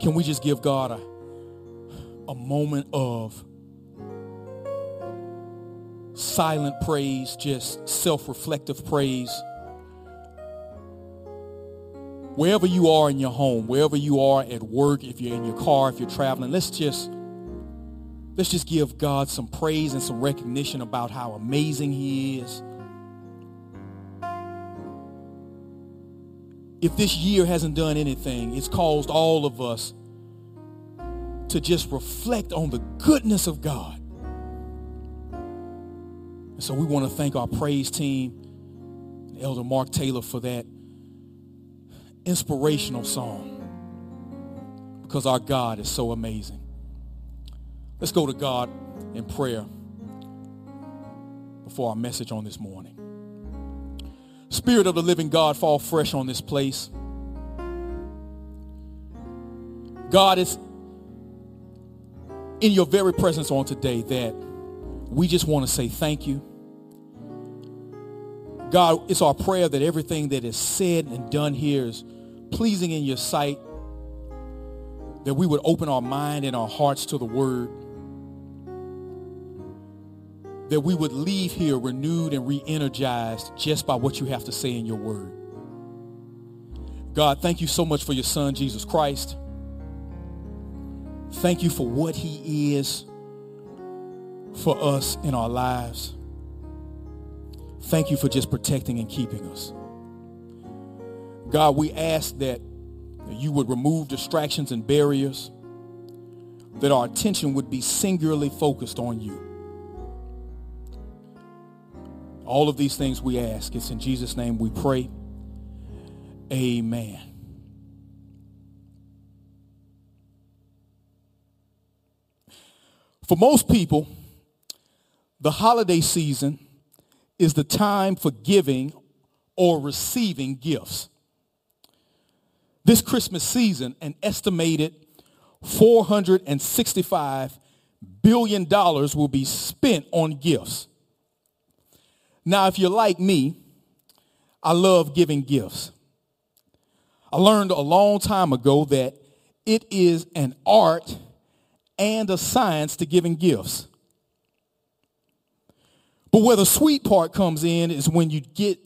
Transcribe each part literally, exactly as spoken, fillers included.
Can we just give God a, a moment of silent praise, just self-reflective praise? Wherever you are in your home, wherever you are at work, if you're in your car, if you're traveling, let's just let's just give God some praise and some recognition about how amazing he is. If this year hasn't done anything, it's caused all of us to just reflect on the goodness of God. And so we want to thank our praise team, Elder Mark Taylor, for that inspirational song, because our God is so amazing. Let's go to God in prayer before our message on this morning. Spirit of the living God, fall fresh on this place. God, it's in your very presence on today that we just want to say thank you. God, it's our prayer that everything that is said and done here is pleasing in your sight, that we would open our mind and our hearts to the word, that we would leave here renewed and re-energized just by what you have to say in your word. God, thank you so much for your son, Jesus Christ. Thank you for what he is for us in our lives. Thank you for just protecting and keeping us. God, we ask that you would remove distractions and barriers, that our attention would be singularly focused on you. All of these things we ask. It's in Jesus' name we pray. Amen. For most people, the holiday season is the time for giving or receiving gifts. This Christmas season, an estimated four hundred sixty-five billion dollars will be spent on gifts. Now, if you're like me, I love giving gifts. I learned a long time ago that it is an art and a science to giving gifts. But where the sweet part comes in is when you get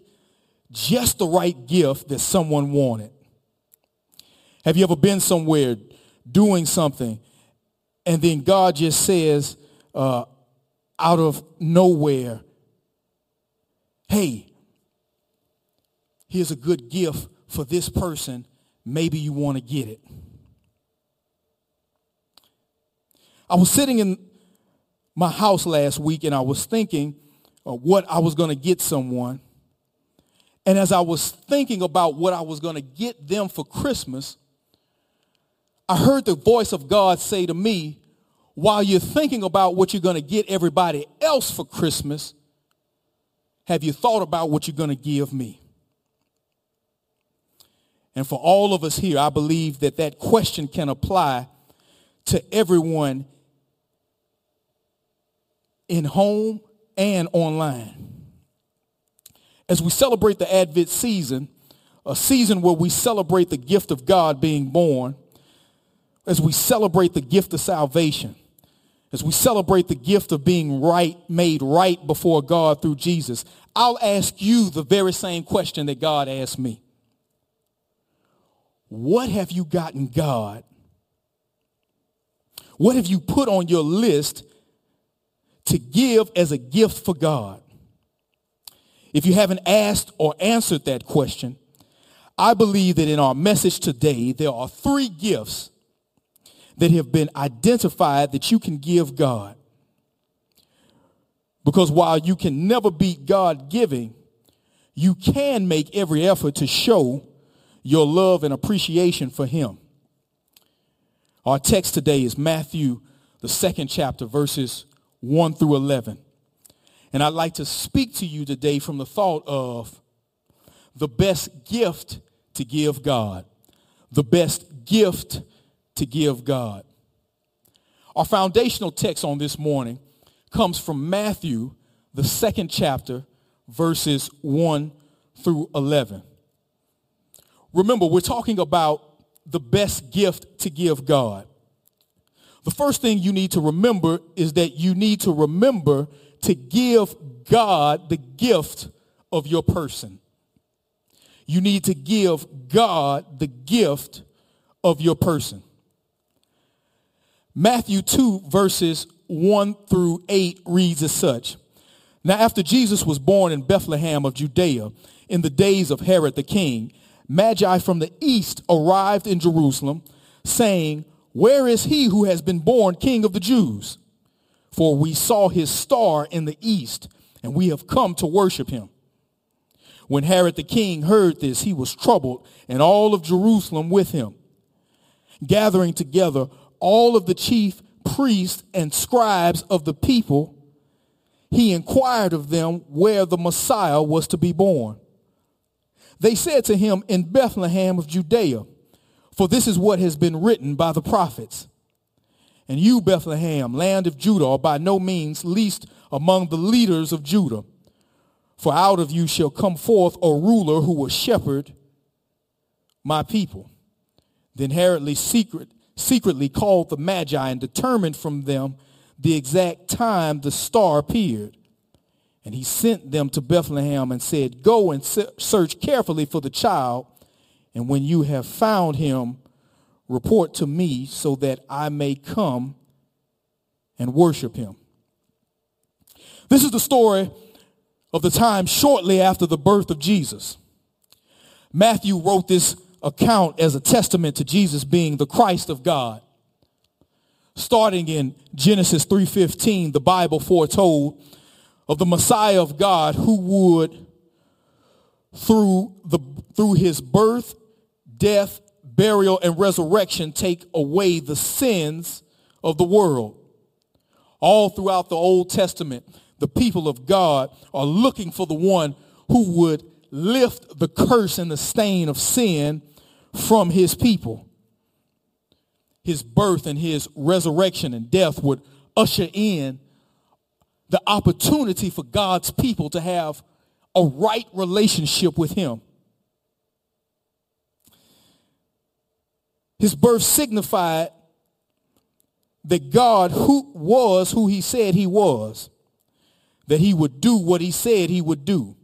just the right gift that someone wanted. Have you ever been somewhere doing something and then God just says uh, out of nowhere, hey, here's a good gift for this person. Maybe you want to get it. I was sitting in my house last week and I was thinking of what I was going to get someone. And as I was thinking about what I was going to get them for Christmas, I heard the voice of God say to me, while you're thinking about what you're going to get everybody else for Christmas, have you thought about what you're going to give me? And for all of us here, I believe that that question can apply to everyone in home and online. As we celebrate the Advent season, a season where we celebrate the gift of God being born, as we celebrate the gift of salvation, as we celebrate the gift of being right, made right before God through Jesus, I'll ask you the very same question that God asked me. What have you gotten God? What have you put on your list to give as a gift for God? If you haven't asked or answered that question, I believe that in our message today, there are three gifts that have been identified that you can give God. Because while you can never beat God giving, you can make every effort to show your love and appreciation for him. Our text today is Matthew, the second chapter, verses one through eleven. And I'd like to speak to you today from the thought of the best gift to give God. The best gift to give God. Our foundational text on this morning comes from Matthew, the second chapter, verses one through eleven. Remember, we're talking about the best gift to give God. The first thing you need to remember is that you need to remember to give God the gift of your person. You need to give God the gift of your person. Matthew two verses one through eight reads as such. Now after Jesus was born in Bethlehem of Judea in the days of Herod the king, Magi from the east arrived in Jerusalem saying, "Where is he who has been born King of the Jews? For we saw his star in the east, and we have come to worship him." When Herod the king heard this, he was troubled, and all of Jerusalem with him. Gathering together all of the chief priests and scribes of the people, he inquired of them where the Messiah was to be born. They said to him, "In Bethlehem of Judea, for this is what has been written by the prophets. And you, Bethlehem, land of Judah, are by no means least among the leaders of Judah. For out of you shall come forth a ruler who will shepherd my people." Then Herod secret, secretly called the Magi and determined from them the exact time the star appeared. And he sent them to Bethlehem and said, "Go and search carefully for the child, and when you have found him, report to me so that I may come and worship him." This is the story of the time shortly after the birth of Jesus. Matthew wrote this account as a testament to Jesus being the Christ of God. Starting in Genesis three fifteen, the Bible foretold of the Messiah of God who would, through the through his birth, death, burial, and resurrection, take away the sins of the world. All throughout the Old Testament, the people of God are looking for the one who would lift the curse and the stain of sin from his people. His birth and his resurrection and death would usher in the opportunity for God's people to have a right relationship with him. His birth signified that God who was who he said he was, that he would do what he said he would do,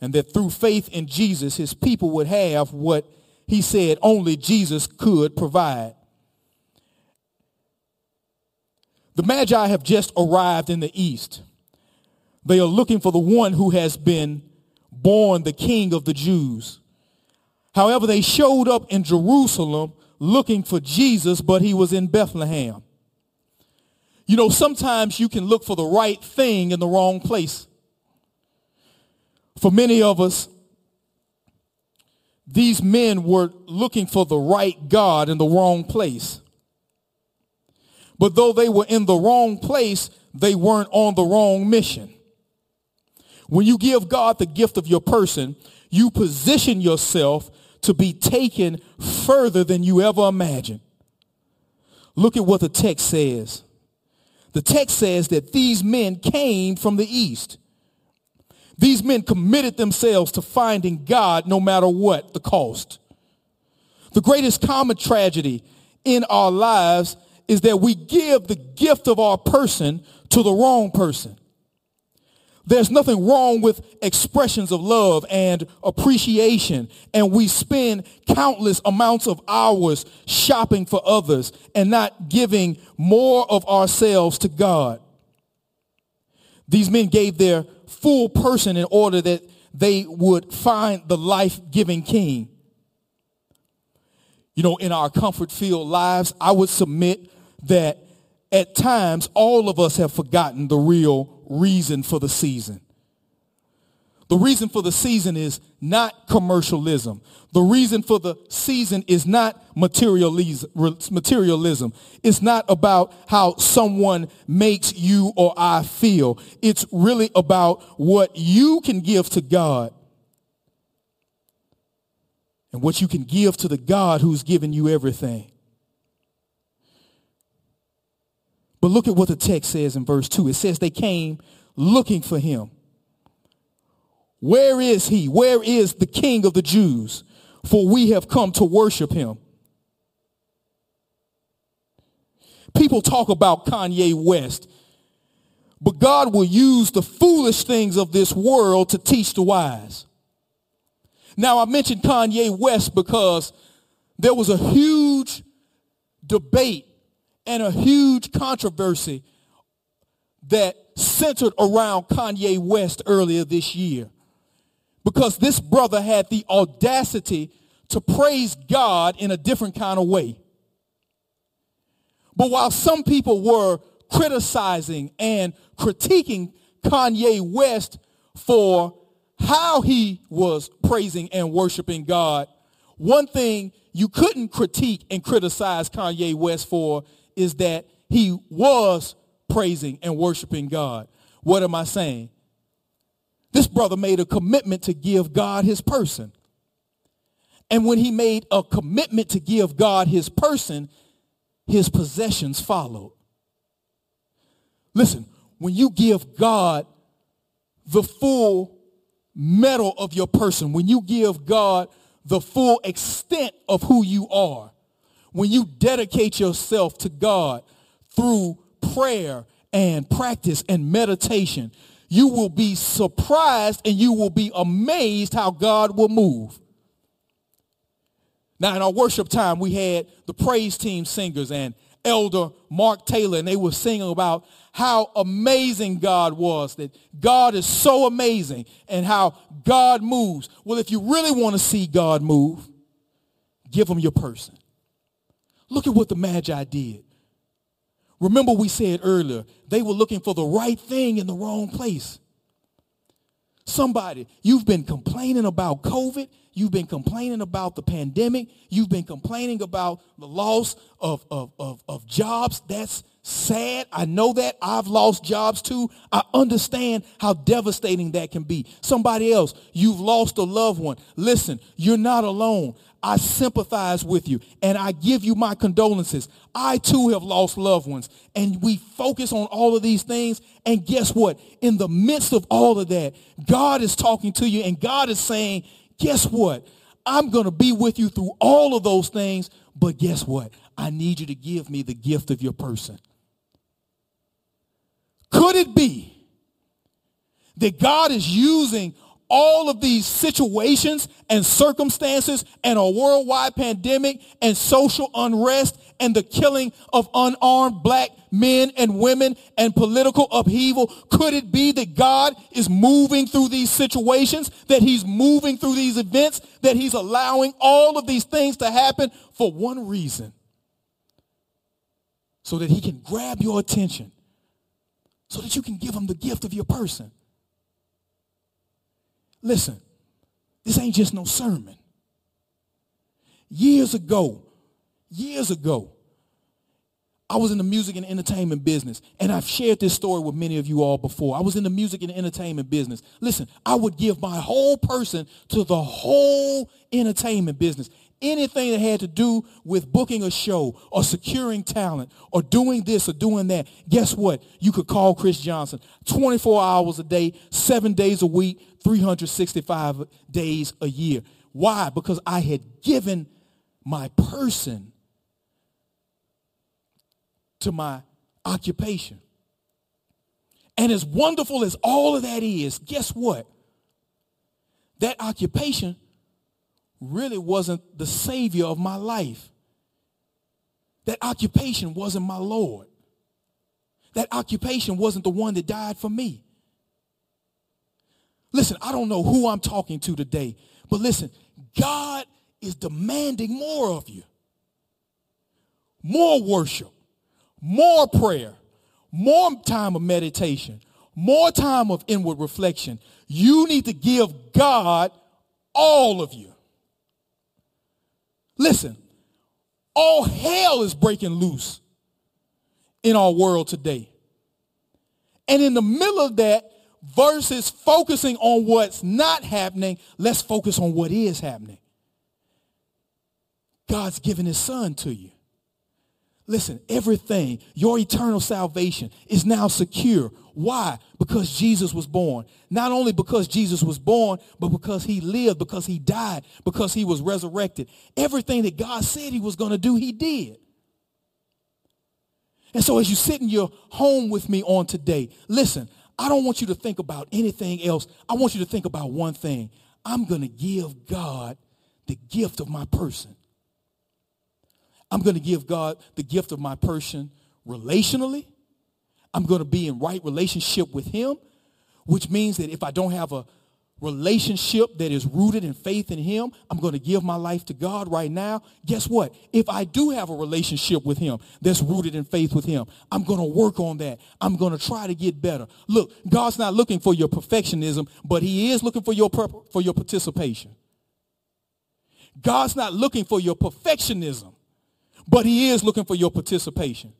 and that through faith in Jesus, his people would have what he said only Jesus could provide. The Magi have just arrived in the east. They are looking for the one who has been born the King of the Jews. However, they showed up in Jerusalem looking for Jesus, but he was in Bethlehem. You know, sometimes you can look for the right thing in the wrong place. For many of us, these men were looking for the right God in the wrong place. But though they were in the wrong place, they weren't on the wrong mission. When you give God the gift of your person, you position yourself to be taken further than you ever imagined. Look at what the text says. The text says that these men came from the east. These men committed themselves to finding God no matter what the cost. The greatest common tragedy in our lives is that we give the gift of our person to the wrong person. There's nothing wrong with expressions of love and appreciation, and we spend countless amounts of hours shopping for others and not giving more of ourselves to God. These men gave their full person in order that they would find the life-giving King. You know, in our comfort-filled lives, I would submit that at times all of us have forgotten the real reason for the season. The reason for the season is not commercialism. The reason for the season is not materialism. It's not about how someone makes you or I feel. It's really about what you can give to God and what you can give to the God who's given you everything. But look at what the text says in verse two. It says they came looking for him. Where is he? Where is the King of the Jews? For we have come to worship him. People talk about Kanye West, but God will use the foolish things of this world to teach the wise. Now, I mentioned Kanye West because there was a huge debate and a huge controversy that centered around Kanye West earlier this year, because this brother had the audacity to praise God in a different kind of way. But while some people were criticizing and critiquing Kanye West for how he was praising and worshiping God, one thing you couldn't critique and criticize Kanye West for is that he was praising and worshiping God. What am I saying? This brother made a commitment to give God his person. And when he made a commitment to give God his person, his possessions followed. Listen, when you give God the full metal of your person, when you give God the full extent of who you are, when you dedicate yourself to God through prayer and practice and meditation, you will be surprised and you will be amazed how God will move. Now, in our worship time, we had the praise team singers and Elder Mark Taylor, and they were singing about how amazing God was, that God is so amazing and how God moves. Well, if you really want to see God move, give him your person. Look at what the Magi did. Remember we said earlier, they were looking for the right thing in the wrong place. Somebody, you've been complaining about COVID. You've been complaining about the pandemic. You've been complaining about the loss of, of, of, of jobs. That's sad. I know that. I've lost jobs too. I understand how devastating that can be. Somebody else, you've lost a loved one. Listen, you're not alone. I sympathize with you and I give you my condolences. I too have lost loved ones, and we focus on all of these things. And guess what? In the midst of all of that, God is talking to you and God is saying, guess what? I'm going to be with you through all of those things. But guess what? I need you to give me the gift of your person. Could it be that God is using all of these situations and circumstances and a worldwide pandemic and social unrest and the killing of unarmed black men and women and political upheaval? Could it be that God is moving through these situations, that he's moving through these events, that he's allowing all of these things to happen for one reason? So that he can grab your attention, so that you can give him the gift of your person. Listen, this ain't just no sermon. Years ago, years ago, I was in the music and entertainment business, and I've shared this story with many of you all before. I was in the music and entertainment business. Listen, I would give my whole person to the whole entertainment business. Anything that had to do with booking a show or securing talent or doing this or doing that, guess what? You could call Chris Johnson twenty-four hours a day, seven days a week, three hundred sixty-five days a year. Why? Because I had given my person to my occupation. And as wonderful as all of that is, guess what? That occupation really wasn't the savior of my life. That occupation wasn't my Lord. That occupation wasn't the one that died for me. Listen, I don't know who I'm talking to today, but listen, God is demanding more of you. More worship, more prayer, more time of meditation, more time of inward reflection. You need to give God all of you. Listen, all hell is breaking loose in our world today. And in the middle of that, versus focusing on what's not happening, let's focus on what is happening. God's given his son to you. Listen, everything, your eternal salvation is now secure. Why? Because Jesus was born. Not only because Jesus was born, but because he lived, because he died, because he was resurrected. Everything that God said he was going to do, he did. And so as you sit in your home with me on today, listen, I don't want you to think about anything else. I want you to think about one thing. I'm going to give God the gift of my person. I'm going to give God the gift of my person relationally. I'm going to be in right relationship with him, which means that if I don't have a relationship that is rooted in faith in him, I'm going to give my life to God right now. Guess what? If I do have a relationship with him that's rooted in faith with him, I'm going to work on that. I'm going to try to get better. Look, God's not looking for your perfectionism, but he is looking for your for your participation. God's not looking for your perfectionism, but he is looking for your participation.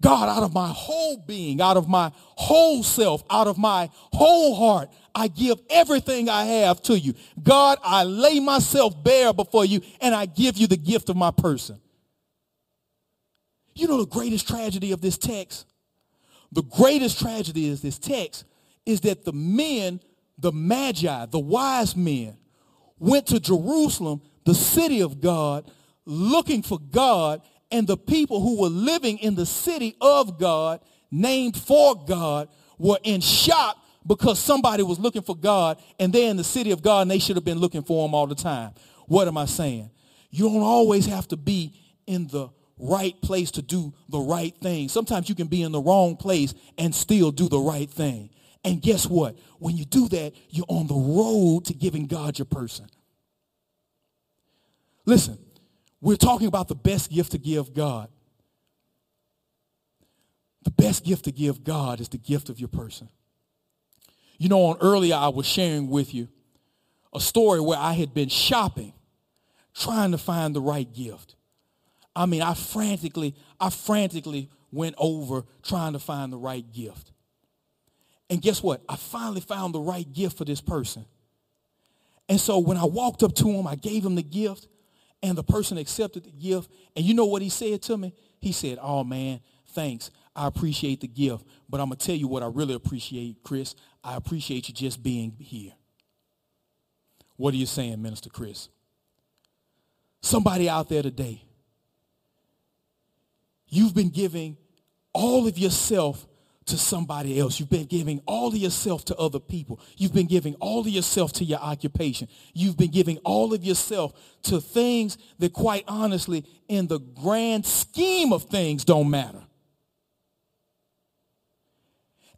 God, out of my whole being, out of my whole self, out of my whole heart, I give everything I have to you. God, I lay myself bare before you, and I give you the gift of my person. You know the greatest tragedy of this text? The greatest tragedy of this text is that the men, the magi, the wise men, went to Jerusalem, the city of God, looking for God, and the people who were living in the city of God, named for God, were in shock because somebody was looking for God, and they're in the city of God, and they should have been looking for him all the time. What am I saying? You don't always have to be in the right place to do the right thing. Sometimes you can be in the wrong place and still do the right thing. And guess what? When you do that, you're on the road to giving God your person. Listen. We're talking about the best gift to give God. The best gift to give God is the gift of your person. You know, on earlier I was sharing with you a story where I had been shopping, trying to find the right gift. I mean, I frantically, I frantically went over trying to find the right gift. And guess what? I finally found the right gift for this person. And so when I walked up to him, I gave him the gift. And the person accepted the gift. And you know what he said to me? He said, "Oh, man, thanks. I appreciate the gift. But I'm going to tell you what I really appreciate, Chris. I appreciate you just being here." What are you saying, Minister Chris? Somebody out there today, you've been giving all of yourself to somebody else. You've been giving all of yourself to other people. You've been giving all of yourself to your occupation. You've been giving all of yourself to things that, quite honestly, in the grand scheme of things, don't matter.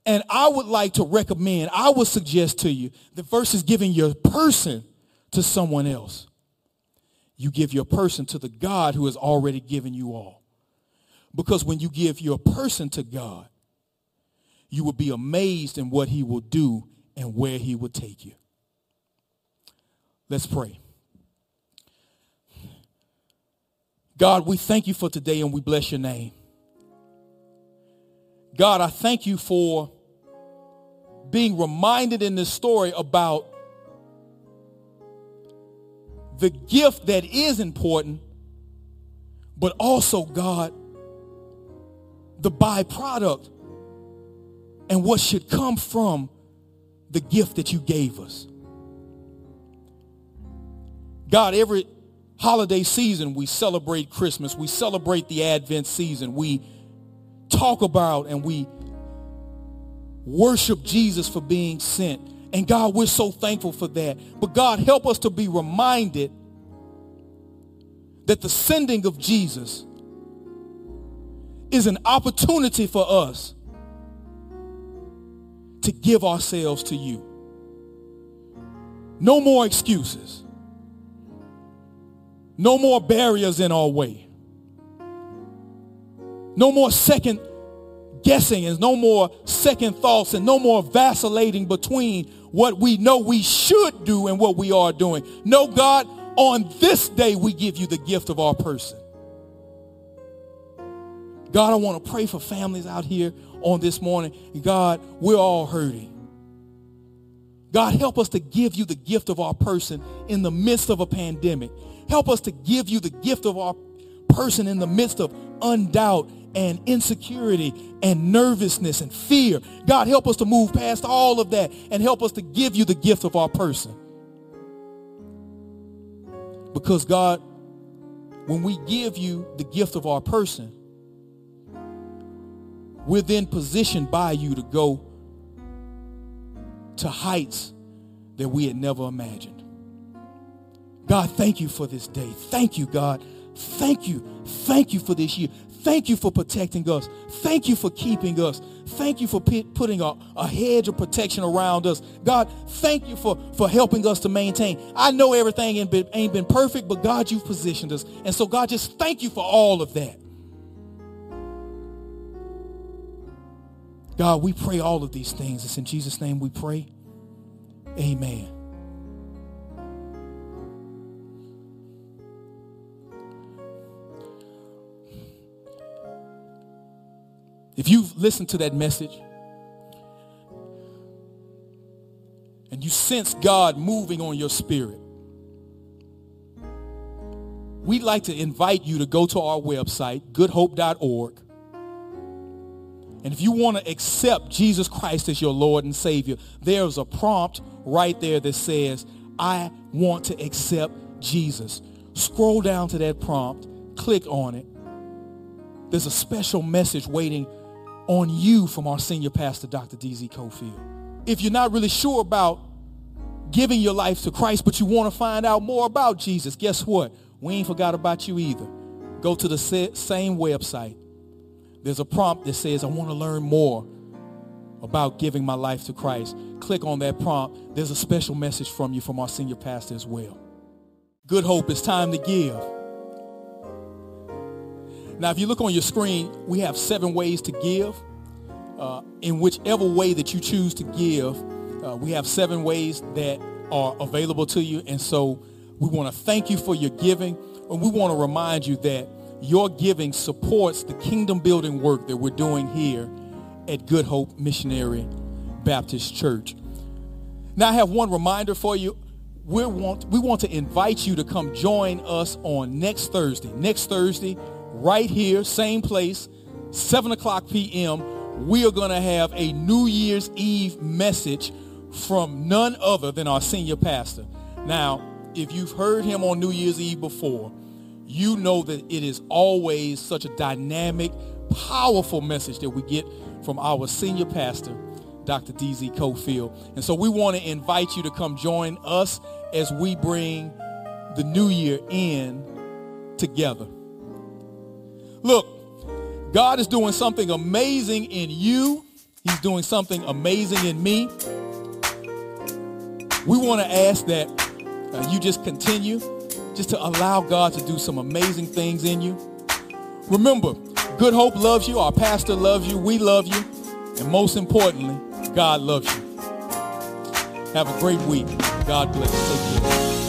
And I would like to recommend, I would suggest to you, that versus giving your person to someone else, you give your person to the God who has already given you all. Because when you give your person to God, you will be amazed in what he will do and where he will take you. Let's pray. God, we thank you for today and we bless your name. God, I thank you for being reminded in this story about the gift that is important, but also, God, the byproduct and what should come from the gift that you gave us. God, every holiday season we celebrate Christmas. We celebrate the Advent season. We talk about and we worship Jesus for being sent. And God, we're so thankful for that. But God, help us to be reminded that the sending of Jesus is an opportunity for us to give ourselves to you. No more excuses. No more barriers in our way. No more second guessing and no more second thoughts and no more vacillating between what we know we should do and what we are doing. No, God, on this day we give you the gift of our person. God, I want to pray for families out here on this morning. God, we're all hurting. God, help us to give you the gift of our person in the midst of a pandemic. Help us to give you the gift of our person in the midst of undoubt and insecurity and nervousness and fear. God, help us to move past all of that and help us to give you the gift of our person. Because, God, when we give you the gift of our person, we're then positioned by you to go to heights that we had never imagined. God, thank you for this day. Thank you, God. Thank you. Thank you for this year. Thank you for protecting us. Thank you for keeping us. Thank you for p- putting a, a hedge of protection around us. God, thank you for, for helping us to maintain. I know everything ain't been, ain't been perfect, but God, you've positioned us. And so, God, just thank you for all of that. God, we pray all of these things. It's in Jesus' name we pray. Amen. If you've listened to that message and you sense God moving on your spirit, we'd like to invite you to go to our website, good hope dot org. And if you want to accept Jesus Christ as your Lord and Savior, there's a prompt right there that says, I want to accept Jesus. Scroll down to that prompt, click on it. There's a special message waiting on you from our senior pastor, Doctor D Z Cofield. If you're not really sure about giving your life to Christ, but you want to find out more about Jesus, guess what? We ain't forgot about you either. Go to the same website. There's a prompt that says, I want to learn more about giving my life to Christ. Click on that prompt. There's a special message from you from our senior pastor as well. Good Hope, it's time to give. Now, if you look on your screen, we have seven ways to give. Uh, in whichever way that you choose to give, uh, we have seven ways that are available to you. And so we want to thank you for your giving. And we want to remind you that your giving supports the kingdom building work that we're doing here at Good Hope Missionary Baptist Church. Now, I have one reminder for you. We want, we want to invite you to come join us on next Thursday. Next Thursday, right here, same place, seven o'clock p.m., we are going to have a New Year's Eve message from none other than our senior pastor. Now, if you've heard him on New Year's Eve before, you know that it is always such a dynamic, powerful message that we get from our senior pastor, Doctor D Z Cofield. And so we want to invite you to come join us as we bring the new year in together. Look, God is doing something amazing in you. He's doing something amazing in me. We want to ask that uh, you just continue just to allow God to do some amazing things in you. Remember, Good Hope loves you. Our pastor loves you. We love you. And most importantly, God loves you. Have a great week. God bless you. Take care.